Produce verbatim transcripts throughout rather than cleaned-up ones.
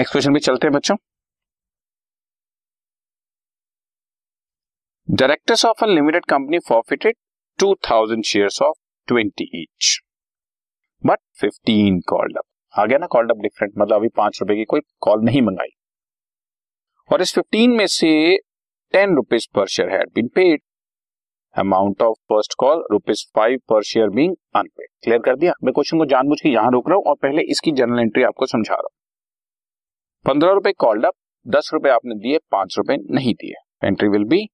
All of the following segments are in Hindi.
नेक्स्ट क्वेश्चन भी चलते हैं बच्चों। Directors of a limited company forfeited two thousand shares of twenty each but fifteen called up. आ गया ना कॉल्ड अप डिफरेंट, मतलब अभी पांच रुपए की कोई कॉल नहीं मंगाई, और इस फिफ्टीन में से ten rupees per share had been paid. Amount of first call rupees five per share being unpaid. Clear कर दिया। मैं क्वेश्चन को जानबूझ के यहां रोक रहा हूं और पहले इसकी जनरल एंट्री आपको समझा रहा हूं। पंद्रह रुपए कॉल्ड अप, दस रुपए आपने दिए, पांच रुपए नहीं दिए। Entry will be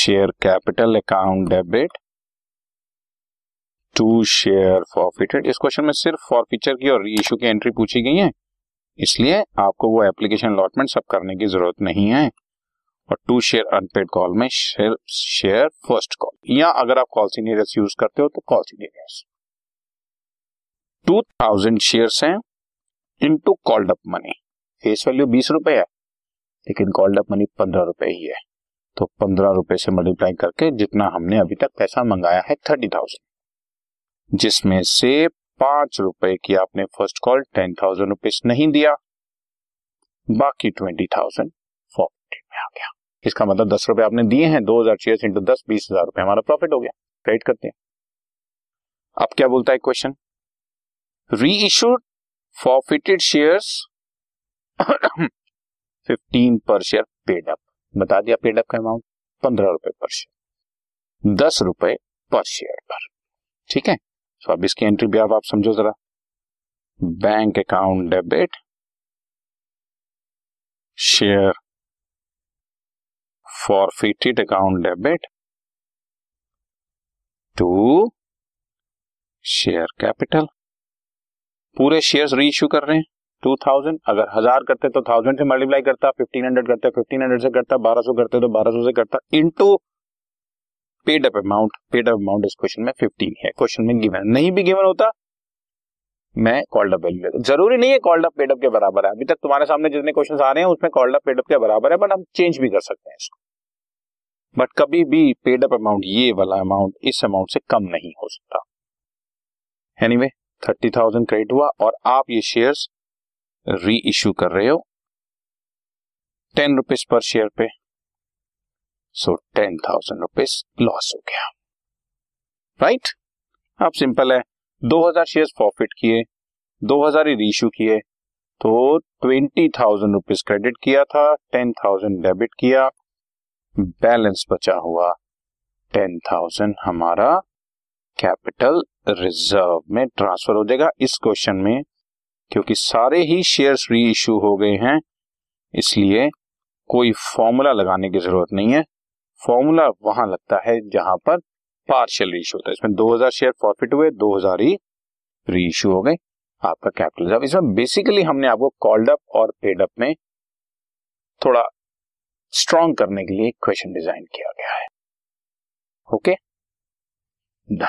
share capital account debit to share forfeited. इस क्वेश्चन में सिर्फ फॉरफीचर की और रीइश्यू की एंट्री पूछी गई है, इसलिए आपको वो एप्लीकेशन अलॉटमेंट सब करने की जरूरत नहीं है। और टू शेयर अनपेड कॉल में शेयर फर्स्ट कॉल, या अगर आप कॉल सीनियर्स यूज करते हो तो call in arrears. Two thousand shares हैं into called up money. Face value बीस रुपए है लेकिन कॉल्ड अप मनी पंद्रह रुपए ही है, तो पंद्रह रुपए से मल्टीप्लाई करके जितना हमने अभी तक पैसा मंगाया है थर्टी थाउजेंड, जिसमें से पांच रुपए की आपने first call ten thousand rupees नहीं दिया, बाकी ट्वेंटी थाउजेंड फॉरफिटेड में आ गया। इसका मतलब दस रुपए आपने दिए हैं, दो हजार शेयर इंटू दस बीस हजार रुपए हमारा प्रॉफिट हो गया। क्रेडिट करते हैं। अब क्या बोलता है question, reissued forfeited shares fifteen per share paid up. बता दिया पेड अप का अमाउंट पंद्रह रुपए पर शेयर, दस रुपए पर शेयर पर। ठीक है, तो अब इसकी एंट्री भी आप, आप समझो जरा। Bank account debit share forfeited account debit to share capital। पूरे शेयर्स रीइश्यू कर रहे हैं टू थाउजेंड। अगर हजार करते तो थाउजेंड से मल्टीप्लाई करता, फिफ्टीन हंड्रेड करते फिफ्टीन हंड्रेड से करता, बारह सौ करते तो बारह सौ से करता, into paid up amount. Paid up amount इस क्वेश्चन में फिफ्टीन है, क्वेश्चन में गिवन नहीं भी गिवन होता मैं कॉल्ड अप वैल्यू लेता। जरूरी नहीं है कॉल्ड अप पेड अप के बराबर है, अभी तक तुम्हारे सामने जितने क्वेश्चन आ रहे हैं उसमें कॉल्ड अप पेड अप के बराबर है, बट हम चेंज भी कर सकते हैं इसको। बट कभी भी पेड अप अमाउंट ये वाला अमाउंट इस अमाउंट से कम नहीं हो सकता। एनीवे थर्टी थाउजेंड क्रेडिट हुआ और आप ये शेयर्स री इश्यू कर रहे हो टेन रुपीज पर शेयर पे, so ten thousand rupees loss हो गया। राइट, अब सिंपल है, दो हजार शेयर प्रॉफिट किए, दो हजार ही री इश्यू किए, तो ट्वेंटी थाउजेंड रुपीज क्रेडिट किया था, टेन थाउजेंड डेबिट किया, बैलेंस बचा हुआ टेन थाउजेंड हमारा कैपिटल रिजर्व में ट्रांसफर हो जाएगा। इस क्वेश्चन में क्योंकि सारे ही शेयर्स री इश्यू हो गए हैं इसलिए कोई फॉर्मूला लगाने की जरूरत नहीं है। फॉर्मूला वहां लगता है जहां पर पार्शियल री इश्यू होता है। इसमें दो हजार शेयर फॉरफिट हुए, दो हजार ही री इश्यू हो गए, आपका कैपिटल रिजर्व। इसमें बेसिकली हमने आपको कॉल्ड अप और पेड अप में थोड़ा स्ट्रॉन्ग करने के लिए क्वेश्चन डिजाइन किया गया है। Okay done.